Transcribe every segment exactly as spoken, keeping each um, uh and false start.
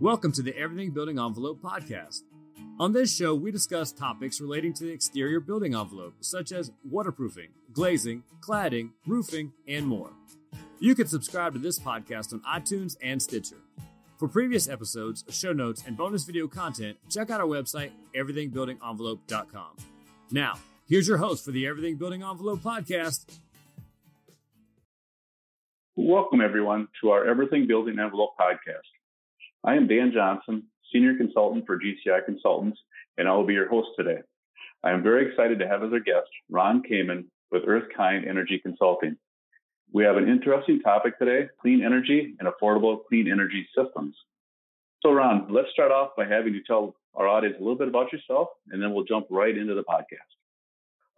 Welcome to the Everything Building Envelope podcast. On this show, we discuss topics relating to the exterior building envelope, such as waterproofing, glazing, cladding, roofing, and more. You can subscribe to this podcast on iTunes and Stitcher. For previous episodes, show notes, and bonus video content, check out our website, everything building envelope dot com. Now, here's your host for the Everything Building Envelope podcast. Welcome, everyone, to our Everything Building Envelope podcast. I am Dan Johnson, Senior Consultant for G C I Consultants, and I will be your host today. I am very excited to have as our guest Ron Kamen with EarthKind Energy Consulting. We have an interesting topic today, clean energy and affordable clean energy systems. So, Ron, let's start off by having you tell our audience a little bit about yourself, and then we'll jump right into the podcast.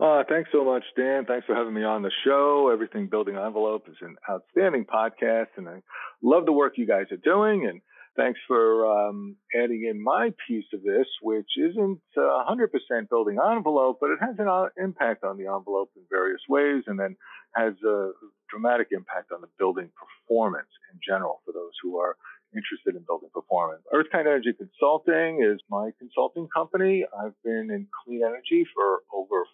Uh, thanks so much, Dan. Thanks for having me on the show. Everything Building Envelope is an outstanding podcast, and I love the work you guys are doing, and thanks for um, adding in my piece of this, which isn't uh, one hundred percent building envelope, but it has an uh, impact on the envelope in various ways, and then has a dramatic impact on the building performance in general for those who are interested in building performance. EarthKind Energy Consulting is my consulting company. I've been in clean energy for over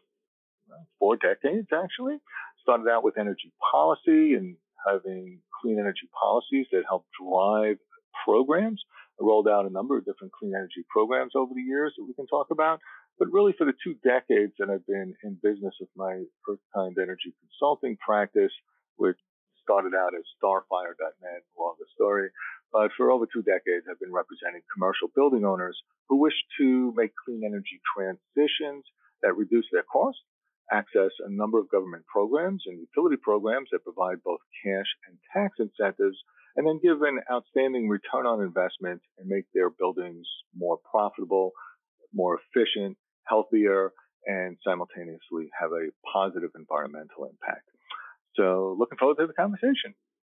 four decades, actually. Started out with energy policy and having clean energy policies that help drive programs. I rolled out a number of different clean energy programs over the years that we can talk about, but really for the two decades that I've been in business with my EarthKind Energy Consulting practice, which started out as starfire dot net, longer story, but for over two decades I've been representing commercial building owners who wish to make clean energy transitions that reduce their costs, access a number of government programs and utility programs that provide both cash and tax incentives, and then give an outstanding return on investment and make their buildings more profitable, more efficient, healthier, and simultaneously have a positive environmental impact. So looking forward to the conversation.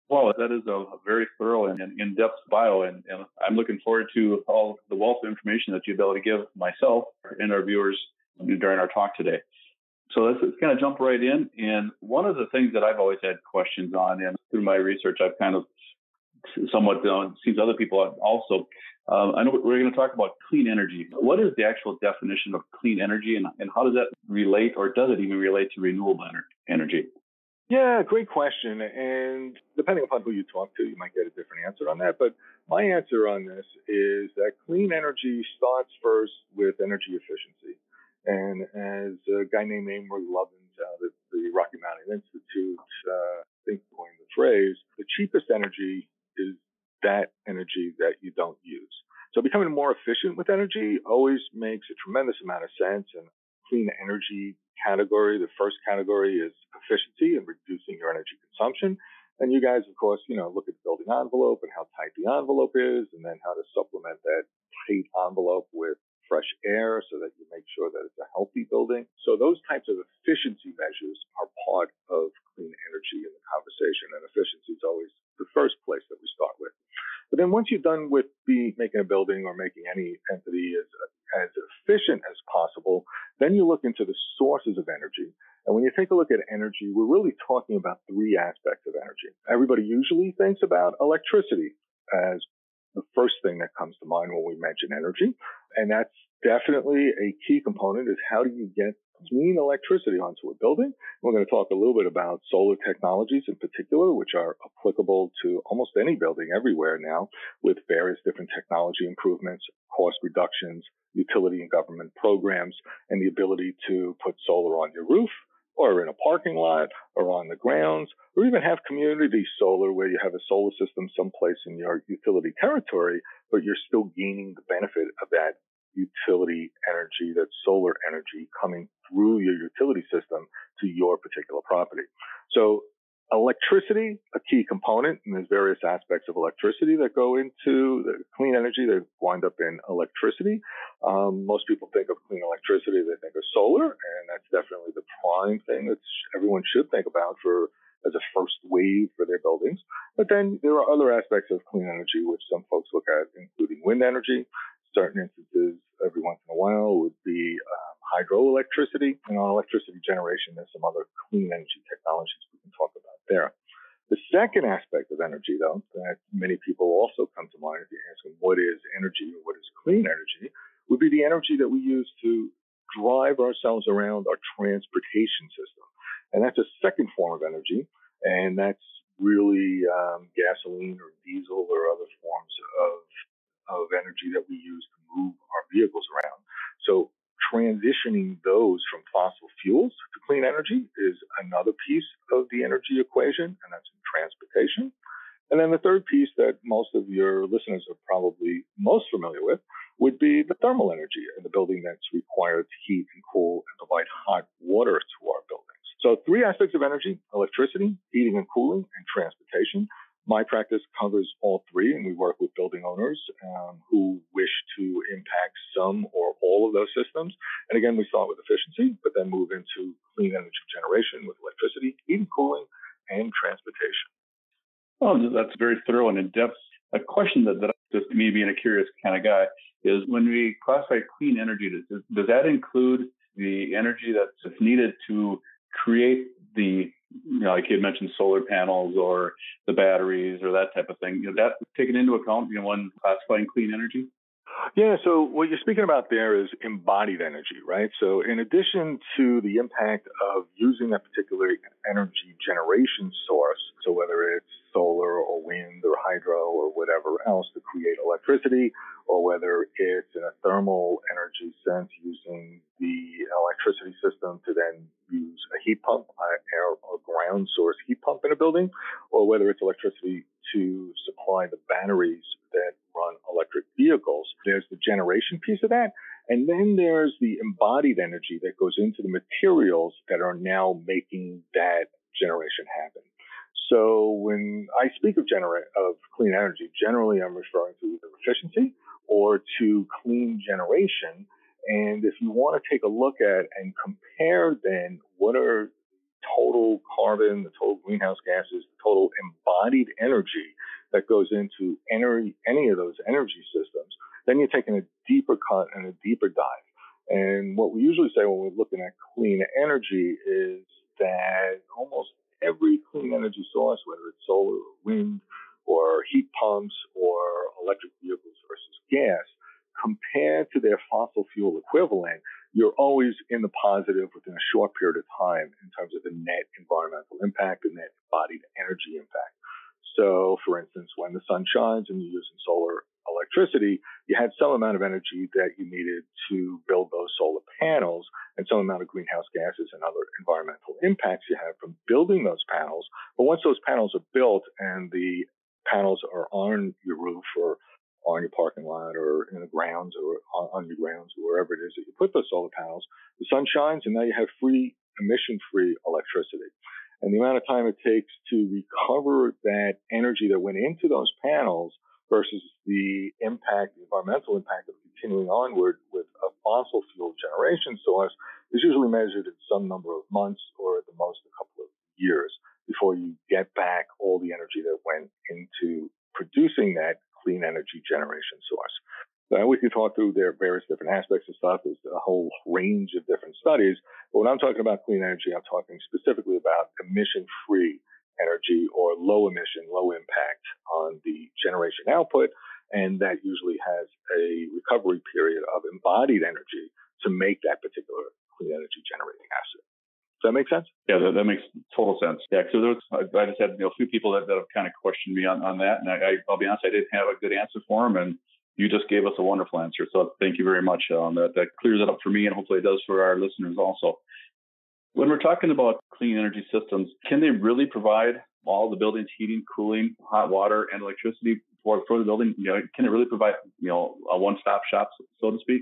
Well, that is a very thorough and in-depth bio, and, and I'm looking forward to all the wealth of information that you'll be able to give myself and our viewers during our talk today. So let's, let's kind of jump right in. And one of the things that I've always had questions on, and through my research, I've kind of somewhat uh, sees other people also. Um, I know we're going to talk about clean energy. What is the actual definition of clean energy, and, and how does that relate, or does it even relate to renewable energy? Yeah, great question. And depending upon who you talk to, you might get a different answer on that. But my answer on this is that clean energy starts first with energy efficiency. And as a guy named Amory Lovins out at the Rocky Mountain Institute, uh, I think coined the phrase, the cheapest energy is that energy that you don't use. So becoming more efficient with energy always makes a tremendous amount of sense. And clean energy category, the first category is efficiency and reducing your energy consumption. And you guys, of course, you know, look at the building envelope and how tight the envelope is, and then how to supplement that tight envelope with fresh air so that you make sure that it's a healthy building. So those types of efficiency measures are part of clean energy in the conversation, and efficiency is always the first place that we start with. But then once you're done with the, making a building or making any entity as, as efficient as possible, then you look into the sources of energy. And when you take a look at energy, we're really talking about three aspects of energy. Everybody usually thinks about electricity as the first thing that comes to mind when we mention energy. And that's definitely a key component, is how do you get clean electricity onto a building. We're going to talk a little bit about solar technologies in particular, which are applicable to almost any building everywhere now, with various different technology improvements, cost reductions, utility and government programs, and the ability to put solar on your roof or in a parking lot or on the grounds, or even have community solar where you have a solar system someplace in your utility territory, but you're still gaining the benefit of that utility energy, that solar energy coming through your utility system to your particular property. So electricity, a key component, and there's various aspects of electricity that go into the clean energy that wind up in electricity. Um, most people think of clean electricity, they think of solar, and that's definitely the prime thing that everyone should think about for as a first wave for their buildings. But then there are other aspects of clean energy which some folks look at, including wind energy. Certain instances, every once in a while, would be um, hydroelectricity. And on electricity generation, there's some other clean energy technologies we can talk about there. The second aspect of energy, though, that many people also come to mind if you ask them what is energy or what is clean energy, would be the energy that we use to drive ourselves around our transportation system. And that's a second form of energy, and that's really um, gasoline or diesel or other forms of of energy that we use to move our vehicles around. So transitioning those from fossil fuels to clean energy is another piece of the energy equation, and that's in transportation. And then the third piece that most of your listeners are probably most familiar with would be the thermal energy in the building that's required to heat and cool and provide hot water to our buildings. So three aspects of energy: electricity, heating and cooling, and transportation. My practice covers all three, and we work with building owners um, who wish to impact some or all of those systems. And again, we start with efficiency, but then move into clean energy generation with electricity, heating, cooling, and transportation. Oh, that's very thorough and in-depth. A question that, that just me being a curious kind of guy is, when we classify clean energy, does, does that include the energy that's needed to create the, you know, like you had mentioned, solar panels or the batteries or that type of thing? Is that taken into account, you know, when classifying clean energy? Yeah, so what you're speaking about there is embodied energy, right? So in addition to the impact of using that particular energy generation source, so whether it's solar or wind or hydro or whatever else to create electricity, or whether it's in a thermal energy sense using the electricity system to then use a heat pump, an air or ground source heat pump in a building, or whether it's electricity to supply the batteries that run electric vehicles. There's the generation piece of that. And then there's the embodied energy that goes into the materials that are now making that generation happen. So when I speak of genera- of clean energy, generally I'm referring to either efficiency or to clean generation. And if you want to take a look at and compare then what are total carbon, the total greenhouse gases, the total embodied energy that goes into any, any of those energy systems, then you're taking a deeper cut and a deeper dive. And what we usually say when we're looking at clean energy is that almost every clean energy source, whether it's solar or wind or heat pumps or electric vehicles versus gas, compared to their fossil fuel equivalent, you're always in the positive within a short period of time in terms of the net environmental impact and net embodied energy impact. So, for instance, when the sun shines and you're using solar electricity, you had some amount of energy that you needed to build those solar panels and some amount of greenhouse gases and other environmental impacts you have from building those panels. But once those panels are built and the panels are on your roof or on your parking lot or in the grounds or on your grounds or wherever it is that you put those solar panels, the sun shines and now you have free, emission-free electricity. And the amount of time it takes to recover that energy that went into those panels versus the impact, the environmental impact of continuing onward with a fossil fuel generation source is usually measured in some number of months or at the most a couple of years before you get back all the energy that went into producing that clean energy generation source. Now, we can talk through their various different aspects of stuff. There's a whole range of different studies. But when I'm talking about clean energy, I'm talking specifically about emission-free energy or low emission, low impact on the generation output. And that usually has a recovery period of embodied energy to make that particular clean energy generating asset. Does that make sense? Yeah, that, that makes total sense. Yeah, because there was, I just had you know, a few people that, that have kind of questioned me on, on that. And I, I'll be honest, I didn't have a good answer for them. And you just gave us a wonderful answer. So thank you very much. Um, that, that clears it up for me, and hopefully it does for our listeners also. When we're talking about clean energy systems, can they really provide all the buildings heating, cooling, hot water, and electricity for, for the building? You know, can it really provide, you know, a one-stop shop, so to speak?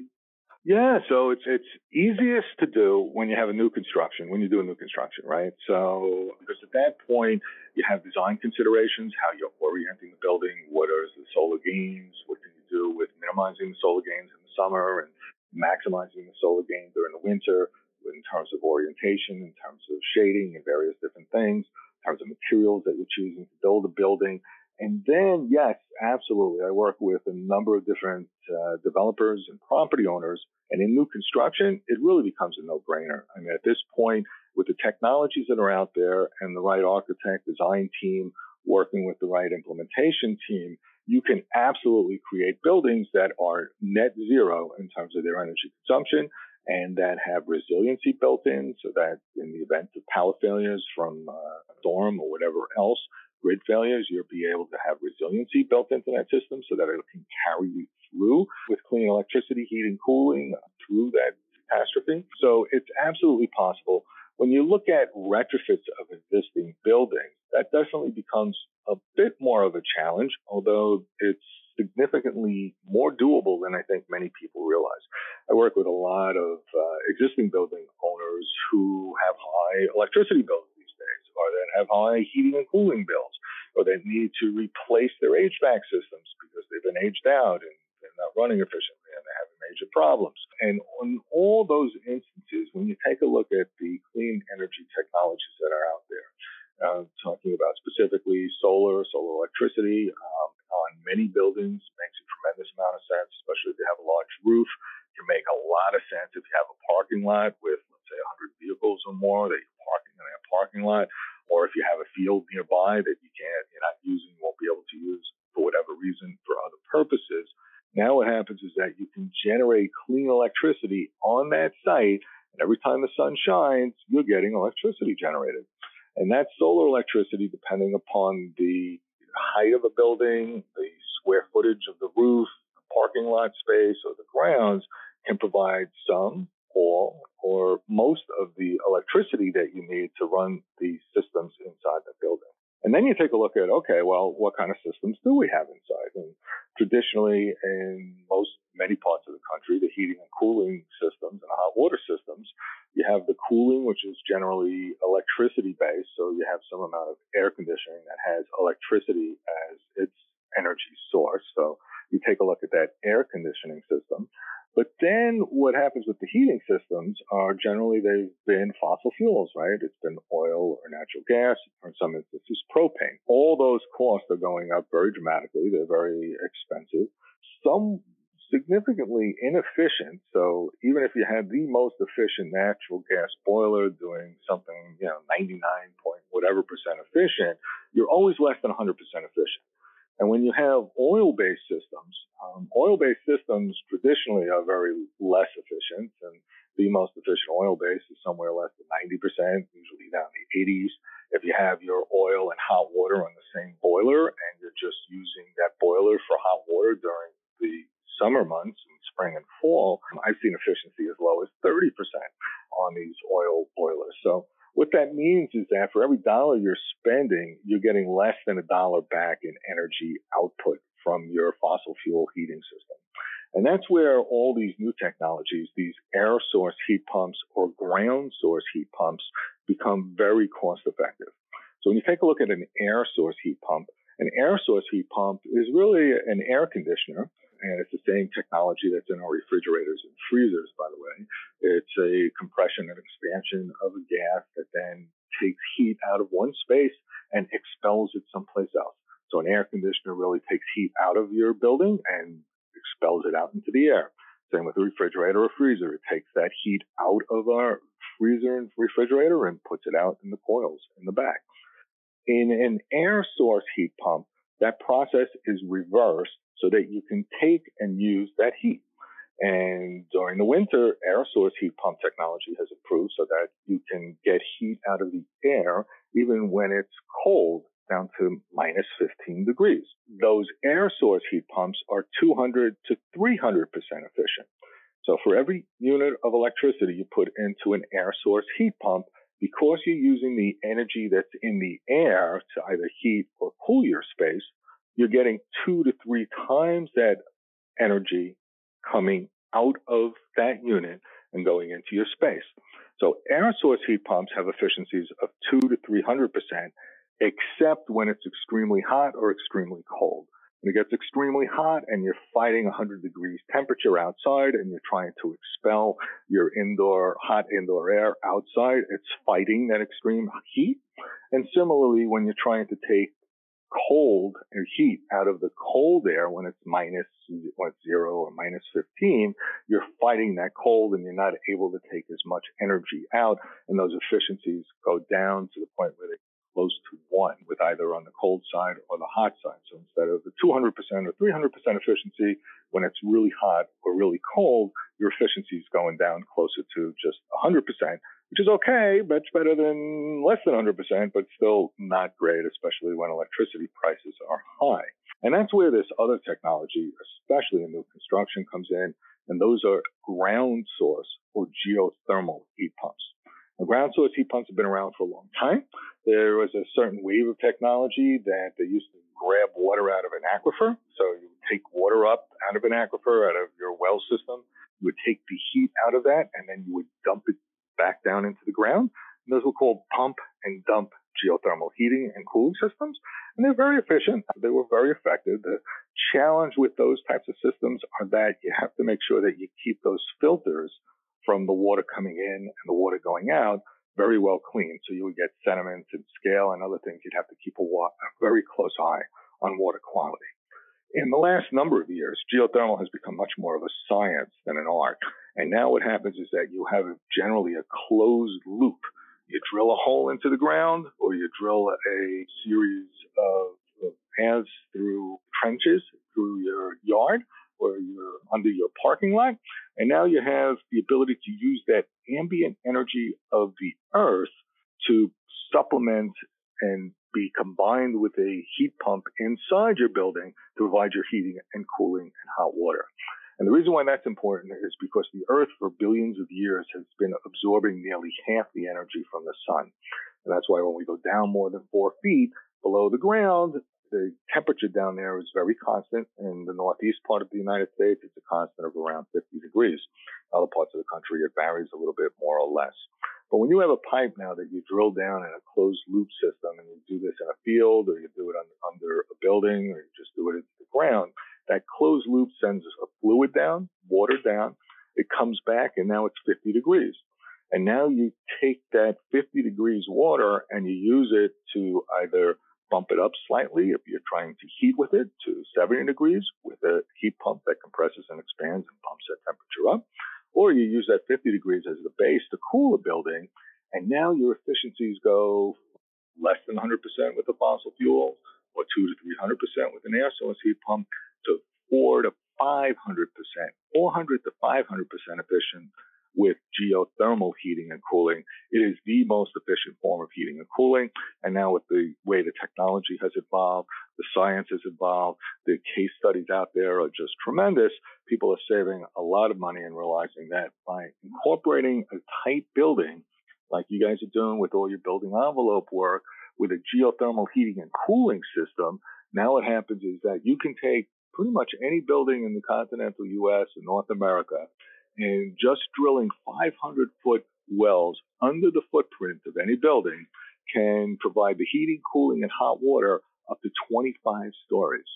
Yeah, so it's it's easiest to do when you have a new construction, when you do a new construction, right? So because at that point, you have design considerations, how you're orienting the building, what are the solar gains, what can you do with minimizing the solar gains in the summer and maximizing the solar gain during the winter in terms of orientation, in terms of shading and various different things, in terms of materials that you're choosing to build a building. And then, yes, absolutely. I work with a number of different uh, developers and property owners. And in new construction, it really becomes a no-brainer. I mean, at this point, with the technologies that are out there and the right architect design team working with the right implementation team, you can absolutely create buildings that are net zero in terms of their energy consumption and that have resiliency built in so that in the event of power failures from a storm or whatever else, grid failures, you'll be able to have resiliency built into that system so that it can carry you through with clean electricity, heat, and cooling through that catastrophe. So it's absolutely possible. When you look at retrofits of existing buildings, that definitely becomes a bit more of a challenge, although it's significantly more doable than I think many people realize. I work with a lot of uh, existing building owners who have high electricity bills these days, or that have high heating and cooling bills, or that need to replace their H V A C systems because they've been aged out and they're not running efficiently and they're having major problems. And on all those instances, when you take a look at the clean energy technologies that are out there, uh, talking about specifically solar, solar electricity, um, on many buildings makes a tremendous amount of sense, especially if you have a large roof. It can make a lot of sense if you have a parking lot with, let's say, one hundred vehicles or more that you're parking in that parking lot, or if you have a field nearby that you can't, you're not using, won't be able to use for whatever reason for other purposes. Now what happens is that you can generate clean electricity on that site, and every time the sun shines, you're getting electricity generated. And that's solar electricity, depending upon the height of a building, the square footage of the roof, the parking lot space, or the grounds, can provide some, all, or most of the electricity that you need to run the systems inside the building. And then you take a look at, okay, well, what kind of systems do we have inside? And traditionally, in most, many parts of the country, the heating and cooling systems and hot water systems, you have the cooling, which is generally electricity-based. So you have some amount of air conditioning that has electricity as its energy source. So you take a look at that air conditioning system. But then what happens with the heating systems are generally they've been fossil fuels, right? It's been oil or natural gas, or in some instances propane. All those costs are going up very dramatically. They're very expensive, some significantly inefficient. So even if you had the most efficient natural gas boiler doing something, you know, ninety-nine point whatever percent efficient, you're always less than one hundred percent efficient. And when you have oil-based systems, um, oil-based systems traditionally are very less efficient, and the most efficient oil-based is somewhere less than ninety percent, usually down in the eighties. If you have your oil and hot water on the same boiler, and you're just using that boiler for hot water during the summer months and spring and fall, I've seen efficiency as low as thirty percent on these oil boilers. So what that means is that for every dollar you're spending, you're getting less than a dollar back in energy output from your fossil fuel heating system. And that's where all these new technologies, these air source heat pumps or ground source heat pumps, become very cost effective. So when you take a look at an air source heat pump, an air source heat pump is really an air conditioner. And it's the same technology that's in our refrigerators and freezers, by the way. It's a compression and expansion of a gas that then takes heat out of one space and expels it someplace else. So an air conditioner really takes heat out of your building and expels it out into the air. Same with a refrigerator or freezer. It takes that heat out of our freezer and refrigerator and puts it out in the coils in the back. In an air source heat pump, that process is reversed, so that you can take and use that heat. And during the winter, air source heat pump technology has improved so that you can get heat out of the air even when it's cold, down to minus fifteen degrees. Those air source heat pumps are two hundred to three hundred percent efficient. So for every unit of electricity you put into an air source heat pump, because you're using the energy that's in the air to either heat or cool your space, you're getting two to three times that energy coming out of that unit and going into your space. So air source heat pumps have efficiencies of two to three hundred percent, except when it's extremely hot or extremely cold. When it gets extremely hot and you're fighting one hundred degrees temperature outside and you're trying to expel your indoor, hot indoor air outside, it's fighting that extreme heat. And similarly, when you're trying to take cold or heat out of the cold air when it's minus what, zero or minus fifteen, you're fighting that cold and you're not able to take as much energy out. And those efficiencies go down to the point where they close to one with either on the cold side or the hot side. So instead of the two hundred percent or three hundred percent efficiency, when it's really hot or really cold, your efficiency is going down closer to just one hundred percent, which is okay, much better than less than one hundred percent, but still not great, especially when electricity prices are high. And that's where this other technology, especially in new construction, comes in, and those are ground source or geothermal heat pumps. The ground source heat pumps have been around for a long time. There was a certain wave of technology that they used to grab water out of an aquifer. So you would take water up out of an aquifer, out of your well system. You would take the heat out of that, and then you would dump it back down into the ground. And those were called pump and dump geothermal heating and cooling systems. And they're very efficient. They were very effective. The challenge with those types of systems are that you have to make sure that you keep those filters from the water coming in and the water going out very well clean. So you would get sediments and scale and other things. You'd have to keep a, wa- a very close eye on water quality. In the last number of years, geothermal has become much more of a science than an art. And now what happens is that you have generally a closed loop. You drill a hole into the ground, or you drill a series of paths through trenches through your yard or your, under your parking lot. And now you have the ability to use that ambient energy of the earth to supplement and be combined with a heat pump inside your building to provide your heating and cooling and hot water. And the reason why that's important is because the earth for billions of years has been absorbing nearly half the energy from the sun. And that's why when we go down more than four feet below the ground, the temperature down there is very constant. In the northeast part of the United States, it's a constant of around fifty degrees. Other parts of the country, it varies a little bit more or less. But when you have a pipe now that you drill down in a closed loop system, and you do this in a field, or you do it under a building, or you just do it into the ground, that closed loop sends a fluid down, water down. It comes back, and now it's fifty degrees. And now you take that fifty degrees water and you use it to either bump it up slightly if you're trying to heat with it to seventy degrees with a heat pump that compresses and expands and pumps that temperature up. Or you use that fifty degrees as the base to cool a building, and now your efficiencies go less than one hundred percent with the fossil fuels, or two to three hundred percent with an air source heat pump, to four to five hundred percent, four hundred to five hundred percent efficient with geothermal heating and cooling. It is the most efficient form of heating and cooling. And now with the way the technology has evolved, the science has evolved, the case studies out there are just tremendous. People are saving a lot of money and realizing that by incorporating a tight building, like you guys are doing with all your building envelope work, with a geothermal heating and cooling system, now what happens is that you can take pretty much any building in the continental U S and North America, and just drilling five hundred foot wells under the footprint of any building can provide the heating, cooling, and hot water up to twenty-five stories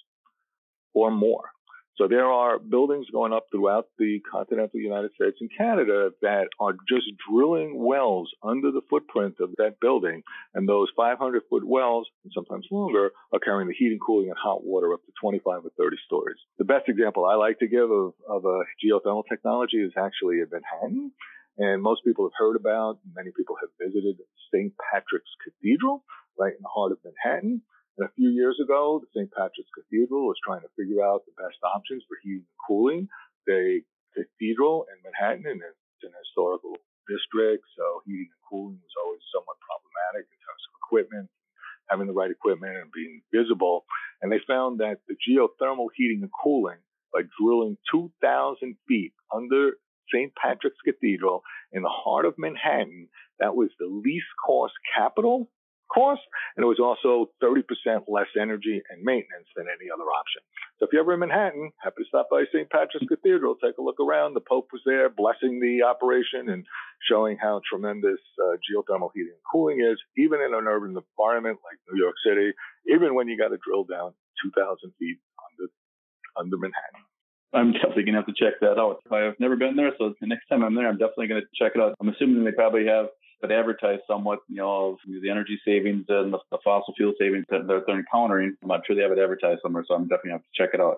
or more. So there are buildings going up throughout the continental United States and Canada that are just drilling wells under the footprint of that building. And those five hundred foot wells, and sometimes longer, are carrying the heating, cooling, and hot water up to twenty-five or thirty stories. The best example I like to give of, of a geothermal technology is actually in Manhattan. And most people have heard about, many people have visited Saint Patrick's Cathedral right in the heart of Manhattan. And a few years ago, the Saint Patrick's Cathedral was trying to figure out the best options for heating and cooling. The cathedral in Manhattan, and it's an historical district, so heating and cooling was always somewhat problematic in terms of equipment, having the right equipment and being visible. And they found that the geothermal heating and cooling, by drilling two thousand feet under Saint Patrick's Cathedral in the heart of Manhattan, that was the least cost capital cost, and it was also thirty percent less energy and maintenance than any other option. So if you're ever in Manhattan, happy to stop by Saint Patrick's Cathedral, take a look around. The Pope was there blessing the operation and showing how tremendous uh, geothermal heating and cooling is, even in an urban environment like New York City, even when you got to drill down two thousand feet under, under Manhattan. I'm definitely going to have to check that out. I've never been there, so the next time I'm there, I'm definitely going to check it out. I'm assuming they probably have but advertise somewhat, you know, of the energy savings and the, the fossil fuel savings that they're, they're encountering. I'm not sure they have it advertised somewhere, so I'm definitely going to have to check it out.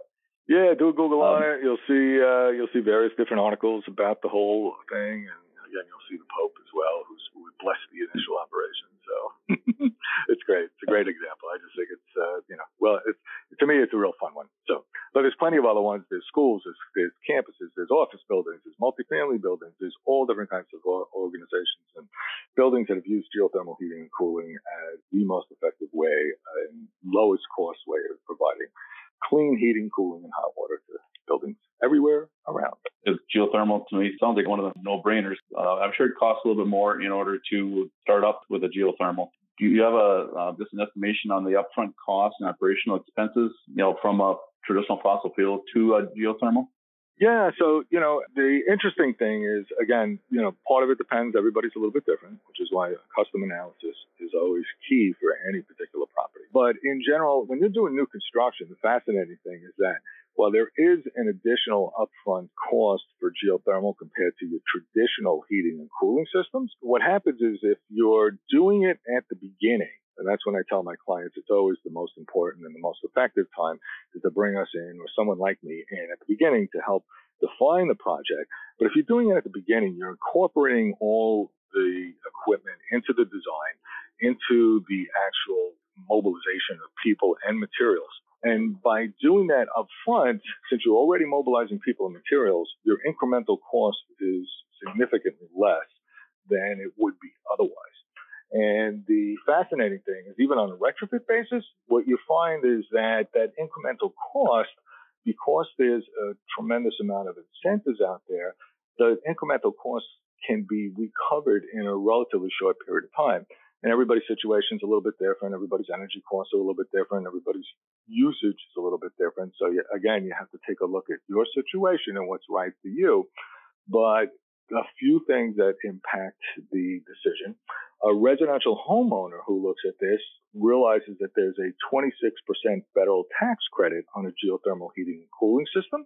Yeah, do a Google um, on it. You'll see uh, you'll see various different articles about the whole thing, and again, you'll see the Pope as well, who's, who blessed the initial operation. So it's great. It's a great example. I just think it's uh, you know, well, it's, to me, it's a real fun one. So, but there's plenty of other ones. There's schools, there's, there's campuses, there's office buildings, there's multifamily buildings, there's all different kinds of organizations and buildings that have used geothermal heating and cooling as the most effective way and lowest cost way of providing clean heating, cooling, and hot water to buildings everywhere around. Because geothermal, to me, sounds like one of the no-brainers. Uh, I'm sure it costs a little bit more in order to start up with a geothermal. Do you have a uh, just an estimation on the upfront costs and operational expenses, you know, from a traditional fossil fuel to a geothermal? Yeah, so, you know, the interesting thing is, again, you know, part of it depends. Everybody's a little bit different, which is why custom analysis is always key for any particular property. But in general, when you're doing new construction, the fascinating thing is that while there is an additional upfront cost for geothermal compared to your traditional heating and cooling systems, what happens is if you're doing it at the beginning, and that's when I tell my clients it's always the most important and the most effective time is to bring us in or someone like me in at the beginning to help define the project. But if you're doing it at the beginning, you're incorporating all the equipment into the design, into the actual mobilization of people and materials. And by doing that up front, since you're already mobilizing people and materials, your incremental cost is significantly less than it would be otherwise. And the fascinating thing is, even on a retrofit basis, what you find is that that incremental cost, because there's a tremendous amount of incentives out there, the incremental cost can be recovered in a relatively short period of time. And everybody's situation is a little bit different. Everybody's energy costs are a little bit different. Everybody's usage is a little bit different. So, you, again, you have to take a look at your situation and what's right for you. But a few things that impact the decision. A residential homeowner who looks at this realizes that there's a twenty-six percent federal tax credit on a geothermal heating and cooling system.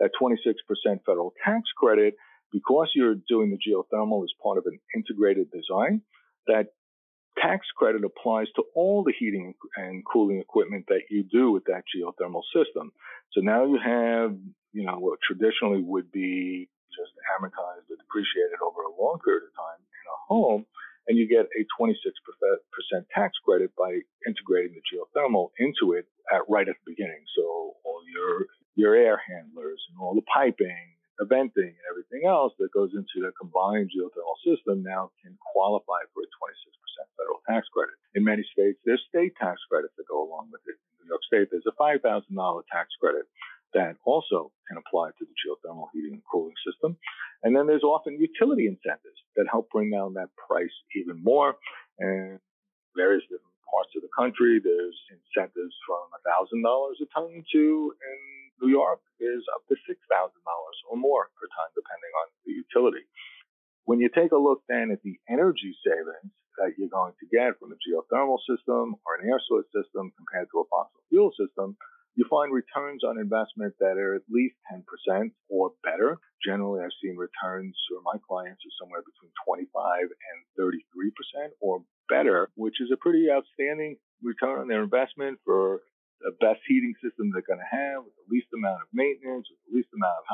That twenty-six percent federal tax credit, because you're doing the geothermal as part of an integrated design, that tax credit applies to all the heating and cooling equipment that you do with that geothermal system. So now you have, you know, what traditionally would be just amortized or depreciated over a long period of time in a home, and you get a twenty-six percent tax credit by integrating the geothermal into it at right at the beginning. So all your your air handlers and all the piping, the venting, and everything else that goes into the combined geothermal system now can qualify for a twenty-six percent federal tax credit. In many states, there's state tax credits that go along with it. In New York State, there's a five thousand dollars tax credit that also can apply to the geothermal heating and cooling system. And then there's often utility incentives that help bring down that price even more. And various different parts of the country, there's incentives from one thousand dollars a ton to, in New York, is up to six thousand dollars or more per ton, depending on the utility. When you take a look then at the energy savings that you're going to get from a geothermal system or an air source system compared to a fossil fuel system, you find returns on investment that are at least ten percent or better. Generally, I've seen returns for my clients are somewhere between twenty-five and thirty-three percent or better, which is a pretty outstanding return on their investment for the best heating system they're going to have, with the least amount of maintenance, with the least amount of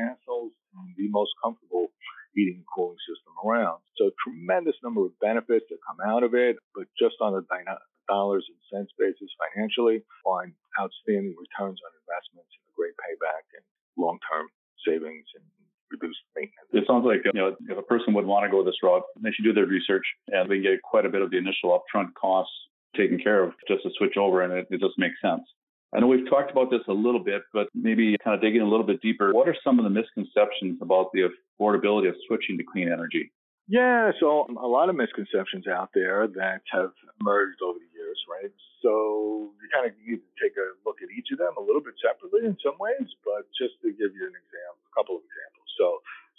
hassles, and the most comfortable heating and cooling system around. So a tremendous number of benefits that come out of it, but just on a dynamic dollars and cents basis financially, find outstanding returns on investments and a great payback and long-term savings and reduced maintenance. It sounds like, you know, if a person would want to go this route, they should do their research and they get quite a bit of the initial upfront costs taken care of just to switch over, and it, it just makes sense. I know we've talked about this a little bit, but maybe kind of digging a little bit deeper, what are some of the misconceptions about the affordability of switching to clean energy? Yeah, so a lot of misconceptions out there that have emerged over the years, right? So you kind of need to take a look at each of them a little bit separately in some ways, but just to give you an example, a couple of examples. So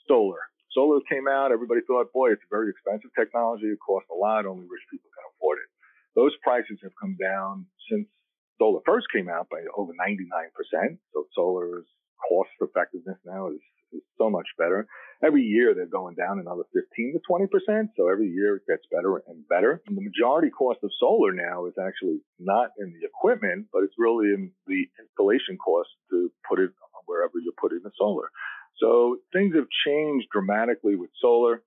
solar. Solar came out, everybody thought, boy, it's a very expensive technology. It costs a lot, only rich people can afford it. Those prices have come down since solar first came out by over ninety-nine percent. So solar's cost effectiveness now is, is so much better. every year they're going down another fifteen to twenty percent. So every year it gets better and better. And the majority cost of solar now is actually not in the equipment, but it's really in the installation cost to put it wherever you put in the solar. So things have changed dramatically with solar.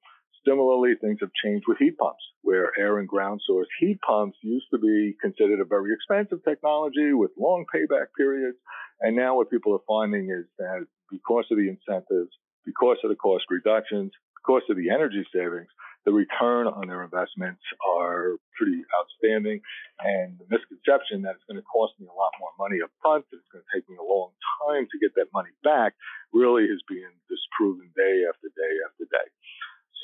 Similarly, things have changed with heat pumps, where air and ground source heat pumps used to be considered a very expensive technology with long payback periods. And now what people are finding is that because of the incentives, because of the cost reductions, because of the energy savings, the return on their investments are pretty outstanding. And the misconception that it's going to cost me a lot more money up front, that it's going to take me a long time to get that money back, really is being disproven day after day after day.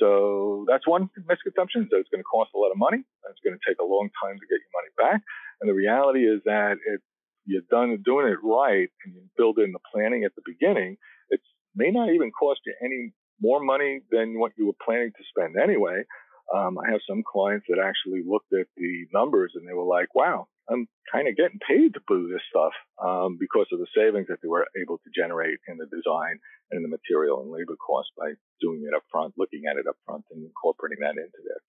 So that's one misconception, that it's going to cost a lot of money, and it's going to take a long time to get your money back. And the reality is that if you're done doing it right and you build in the planning at the beginning, it may not even cost you any more money than what you were planning to spend anyway. Um, I have some clients that actually looked at the numbers and they were like, wow, I'm kind of getting paid to do this stuff um, because of the savings that they were able to generate in the design and the material and labor costs by doing it up front, looking at it up front and incorporating that into there.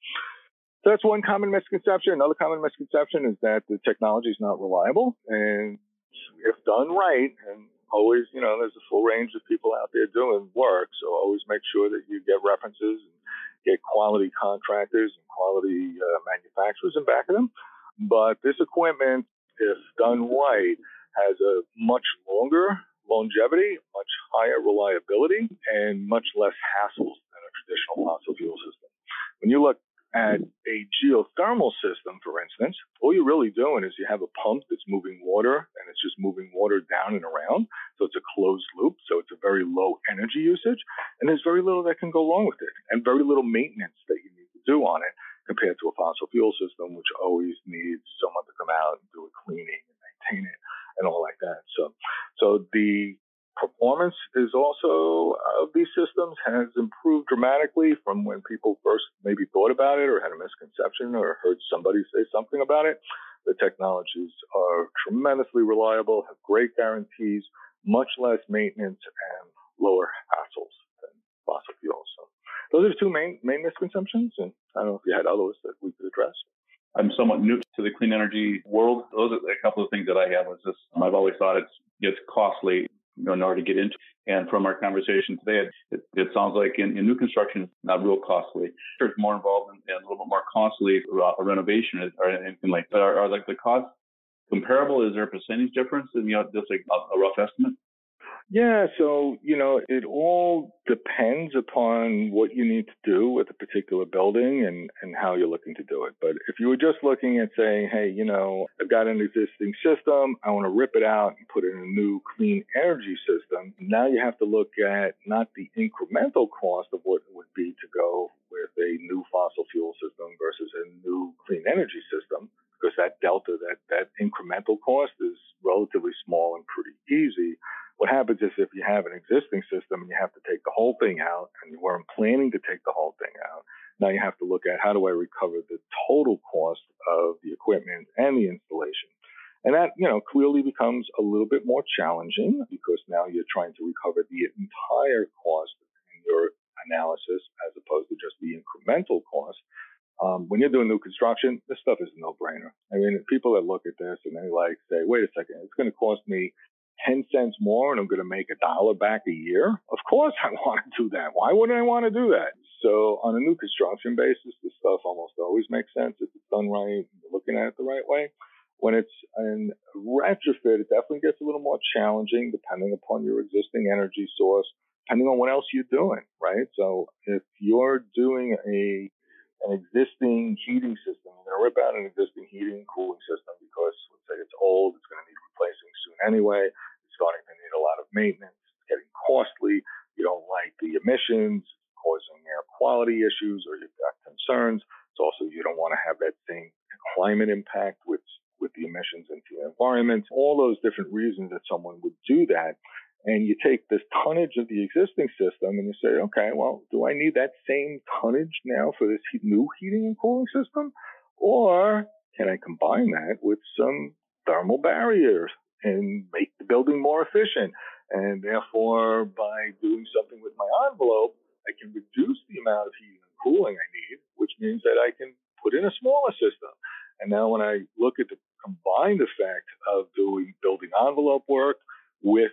So that's one common misconception. Another common misconception is that the technology is not reliable. And if done right, and always, you know, there's a full range of people out there doing work. So always make sure that you get references and get quality contractors and quality uh, manufacturers in back of them. But this equipment, if done right, has a much longer longevity, much higher reliability, and much less hassles than a traditional fossil fuel system. When you look at a geothermal system, for instance, all you're really doing is you have a pump that's moving water, and it's just moving water down and around. So it's a closed loop, so it's a very low energy usage, and there's very little that can go wrong with it, and very little maintenance that you need to do on it compared to a fossil fuel system, which always needs someone to come out and do a cleaning and maintain it and all like that. So, so the performance is also of these systems has improved dramatically from when people first maybe thought about it or had a misconception or heard somebody say something about it. The technologies are tremendously reliable, have great guarantees, much less maintenance, and lower hassles than fossil fuels. So those are the two main main misconceptions, and I don't know if you had others that we could address. I'm somewhat new to the clean energy world. Those are a couple of things that I have. Was just I've always thought it's it's costly in order to get into. And from our conversation today, it, it sounds like in, in new construction, it's not real costly. It's more involved and, and a little bit more costly a renovation or anything like that. Are, are like the cost comparable? Is there a percentage difference in, you know, just like a, a rough estimate? Yeah, so, you know, it all depends upon what you need to do with a particular building and, and how you're looking to do it. But if you were just looking at saying, hey, you know, I've got an existing system, I want to rip it out and put in a new clean energy system, now you have to look at not the incremental cost of what it would be to go with a new fossil fuel system versus a new clean energy system, because that delta, that, that incremental cost is relatively small and pretty easy. What happens is if you have an existing system and you have to take the whole thing out and you weren't planning to take the whole thing out, now you have to look at how do I recover the total cost of the equipment and the installation. And that, you know, clearly becomes a little bit more challenging because now you're trying to recover the entire cost in your analysis as opposed to just the incremental cost. Um, when you're doing new construction, this stuff is a no-brainer. I mean, people that look at this and they like say, wait a second, it's going to cost me ten cents more and I'm going to make a dollar back a year. Of course I want to do that. Why wouldn't I want to do that? So on a new construction basis, this stuff almost always makes sense if it's done right, you're looking at it the right way. When it's in retrofit, it definitely gets a little more challenging depending upon your existing energy source, depending on what else you're doing, right? So if you're doing a an existing heating system, you're going to rip out an existing heating and cooling system because, let's say, it's old, it's going to need replacing soon anyway, it's starting to need a lot of maintenance, it's getting costly, you don't like the emissions, it's causing air quality issues, or you've got concerns. It's also you don't want to have that same climate impact with, with the emissions into the environment. All those different reasons that someone would do that. And you take this tonnage of the existing system and you say, okay, well, do I need that same tonnage now for this new heating and cooling system? Or can I combine that with some thermal barriers and make the building more efficient? And therefore, by doing something with my envelope, I can reduce the amount of heating and cooling I need, which means that I can put in a smaller system. And now when I look at the combined effect of doing building envelope work with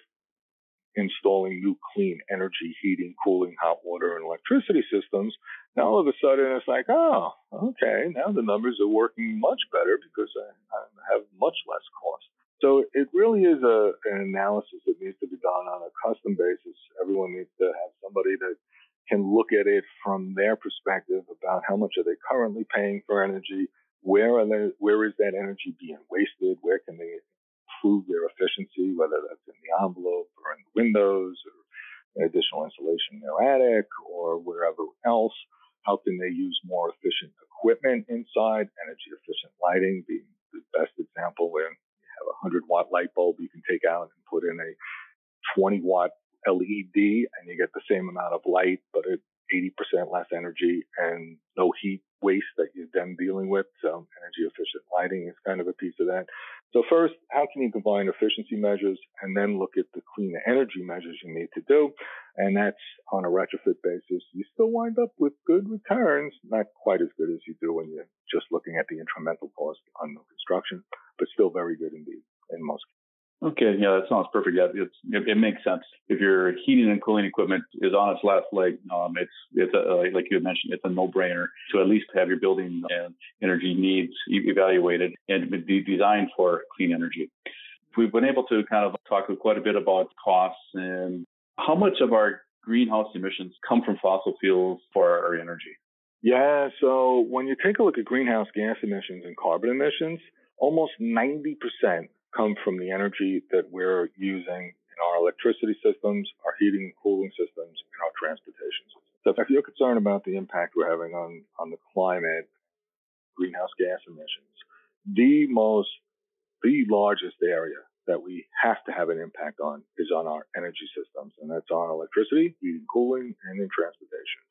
installing new clean energy, heating, cooling, hot water, and electricity systems, now all of a sudden it's like, oh, okay, now the numbers are working much better because I, I have much less cost. So it really is a, an analysis that needs to be done on a custom basis. Everyone needs to have somebody that can look at it from their perspective about how much are they currently paying for energy, where are they, where is that energy being wasted, where can they improve their efficiency, whether that's in the envelope or in the windows or additional insulation in their attic or wherever else. How can they use more efficient equipment inside, energy efficient lighting being the best example, where you have a one hundred watt light bulb you can take out and put in a twenty watt L E D and you get the same amount of light, but at eighty percent less energy and no heat waste that you're then dealing with. So energy efficient lighting is kind of a piece of that. So first, how can you combine efficiency measures and then look at the clean energy measures you need to do? And that's on a retrofit basis. You still wind up with good returns, not quite as good as you do when you're just looking at the incremental cost on new construction, but still very good indeed in most cases. Okay, yeah, that sounds perfect. Yeah, it's, it, it makes sense. If your heating and cooling equipment is on its last leg, um, it's it's a, like you had mentioned, it's a no-brainer to at least have your building and energy needs evaluated and be designed for clean energy. We've been able to kind of talk quite a bit about costs and how much of our greenhouse emissions come from fossil fuels for our energy. Yeah, so when you take a look at greenhouse gas emissions and carbon emissions, almost ninety percent come from the energy that we're using in our electricity systems, our heating and cooling systems, and our transportation systems. So if you're concerned about the impact we're having on, on the climate, greenhouse gas emissions, the most, the largest area that we have to have an impact on is on our energy systems, and that's on electricity, heating, cooling, and in transportation.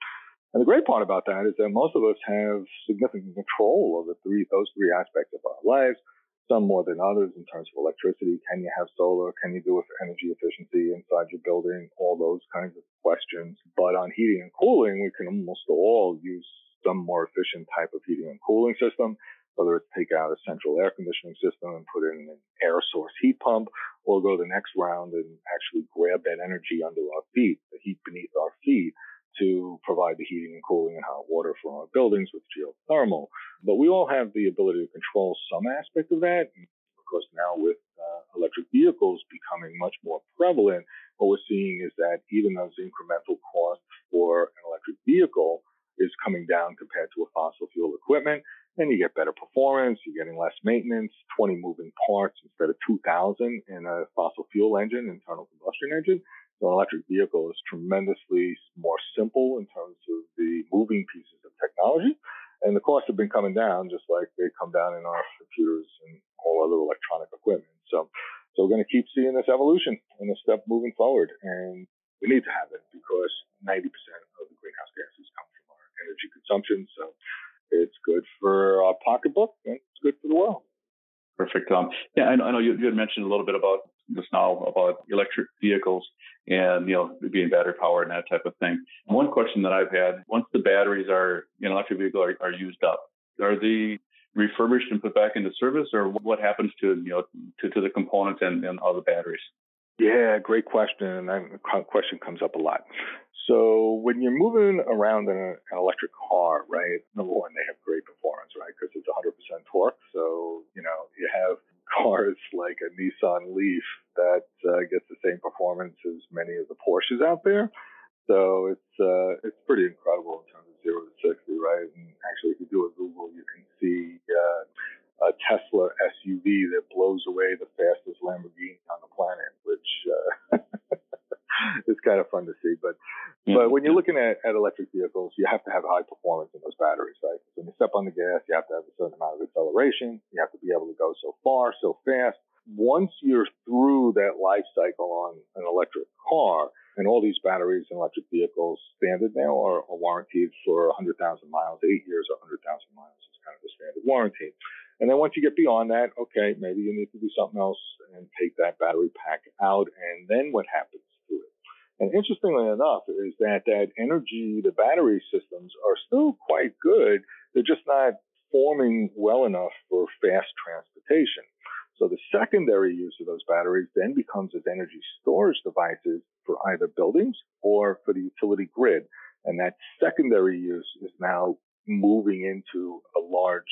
And the great part about that is that most of us have significant control over three, those three aspects of our lives, some more than others in terms of electricity. Can you have solar? Can you do it for energy efficiency inside your building? All those kinds of questions. But on heating and cooling, we can almost all use some more efficient type of heating and cooling system, whether it's take out a central air conditioning system and put in an air source heat pump, or go the next round and actually grab that energy under our feet, the heat beneath our feet, to provide the heating and cooling and hot water for our buildings with geothermal. But we all have the ability to control some aspect of that. And of course, now with uh, electric vehicles becoming much more prevalent, what we're seeing is that even those incremental costs for an electric vehicle is coming down compared to a fossil fuel equipment. And you get better performance, you're getting less maintenance, twenty moving parts instead of two thousand in a fossil fuel engine, internal combustion engine. So an electric vehicle is tremendously more simple in terms of the moving pieces of technology. And the costs have been coming down just like they come down in our computers and all other electronic equipment. So, so we're going to keep seeing this evolution and this step moving forward. And we need to have it because ninety percent of the greenhouse gases come from our energy consumption. So it's good for our pocketbook and it's good for the world. Perfect, Tom. Yeah, I know you had mentioned a little bit about just now about electric vehicles and, you know, being battery powered and that type of thing. One question that I've had, once the batteries are in an electric vehicle are, are used up, are they refurbished and put back into service, or what happens to, you know, to, to the components and, and all the batteries? Yeah, great question. And that question comes up a lot. So when you're moving around in an electric car, right, number one, they have great performance, right, because it's one hundred percent torque. So, you know, you have cars like a Nissan Leaf that uh, gets the same performance as many of the Porsches out there. So it's uh, it's pretty incredible in terms of zero to sixty, right? And actually, if you do a Google, you can see uh, a Tesla S U V that blows away the fastest Lamborghini on the planet, which uh, it's kind of fun to see. But yeah. But when you're looking at, at electric vehicles, you have to have high performance in those batteries, right? When you step on the gas, you have to have a certain amount of acceleration. You have to be able to go so far, so fast. Once you're through that life cycle on an electric car, and all these batteries and electric vehicles standard now are, are warranted for one hundred thousand miles, eight years or one hundred thousand miles is kind of the standard warranty. And then once you get beyond that, okay, maybe you need to do something else and take that battery pack out. And then what happens? And interestingly enough is that that energy, the battery systems are still quite good. They're just not forming well enough for fast transportation. So the secondary use of those batteries then becomes as energy storage devices for either buildings or for the utility grid. And that secondary use is now moving into a large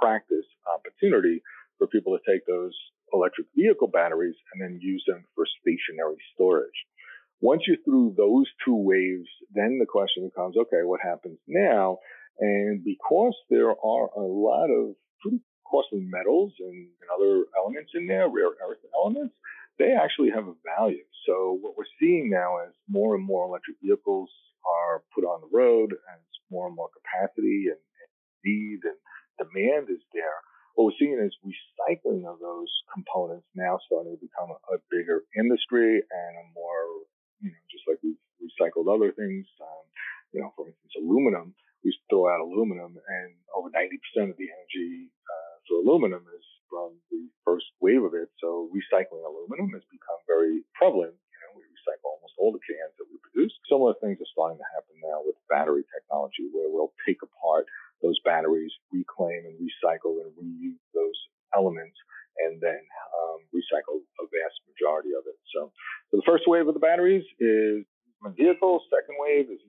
practice opportunity for people to take those electric vehicle batteries and then use them for stationary storage. Once you're through those two waves, then the question becomes, okay, what happens now? And because there are a lot of pretty costly metals and other elements in there, rare earth elements, they actually have a value. So what we're seeing now is more and more electric vehicles are put on the road as more and more capacity and, and need and demand is there. What we're seeing is recycling of those components now starting to become a, a bigger industry and a more, you know, just like we've recycled other things, um, you know, for instance, aluminum. We throw out aluminum, and over ninety percent of the energy uh, for aluminum is from the first wave of it. So recycling aluminum has become very prevalent. You know, we recycle almost all the cans that we produce. Similar things are starting to happen now with battery technology, where we'll take apart those batteries, reclaim and recycle and reuse those elements, and then um, recycle a vast majority of it. So, so the first wave of the batteries is vehicles. Second wave is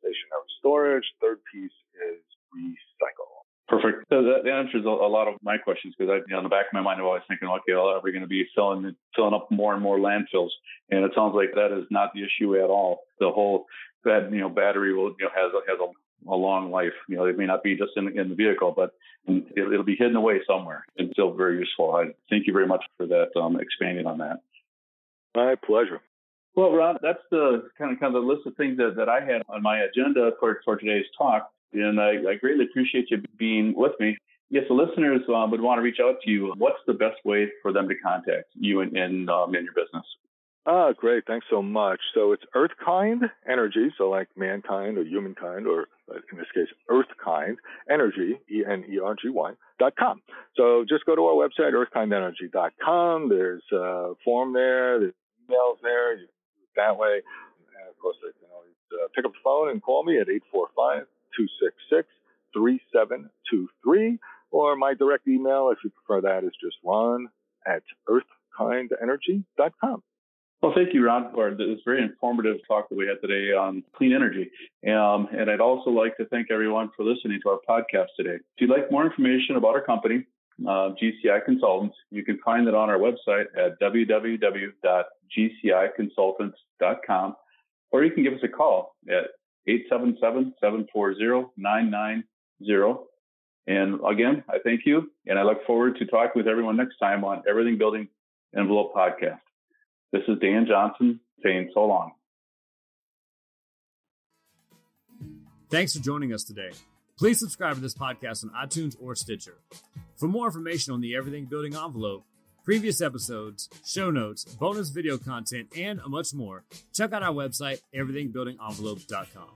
stationary storage. Third piece is recycle. Perfect. So that answers a lot of my questions, because I, you know, on the back of my mind, I'm always thinking, okay, well, are we going to be filling filling up more and more landfills? And it sounds like that is not the issue at all. The whole that you know battery will you know has has a a long life. You know, it may not be just in, in the vehicle, but it, it'll be hidden away somewhere. It's still very useful. I thank you very much for that, um, expanding on that. My pleasure. Well, Ron, that's the kind of kind of the list of things that, that I had on my agenda for, for today's talk. And I, I greatly appreciate you being with me. Yes, the listeners uh, would want to reach out to you. What's the best way for them to contact you and, and, um, and your business? Oh, great. Thanks so much. So it's EarthKind Energy, so like mankind or humankind, or in this case, EarthKind Energy, E N E R G Y dot com. So just go to our website, earth kind energy dot com. There's a form there, there's emails there, you can do it that way. And of course, they can always uh, pick up the phone and call me at eight four five, two six six, three seven two three. Or my direct email, if you prefer that, is just ron at earth kind energy dot com. Well, thank you, Ron, for this very informative talk that we had today on clean energy. Um, and I'd also like to thank everyone for listening to our podcast today. If you'd like more information about our company, uh, G C I Consultants, you can find it on our website at w w w dot g c i consultants dot com, or you can give us a call at eight seven seven, seven four zero, nine nine zero. And again, I thank you, and I look forward to talking with everyone next time on Everything Building Envelope Podcast. This is Dan Johnson saying so long. Thanks for joining us today. Please subscribe to this podcast on iTunes or Stitcher. For more information on the Everything Building Envelope, previous episodes, show notes, bonus video content, and much more, check out our website, everything building envelope dot com.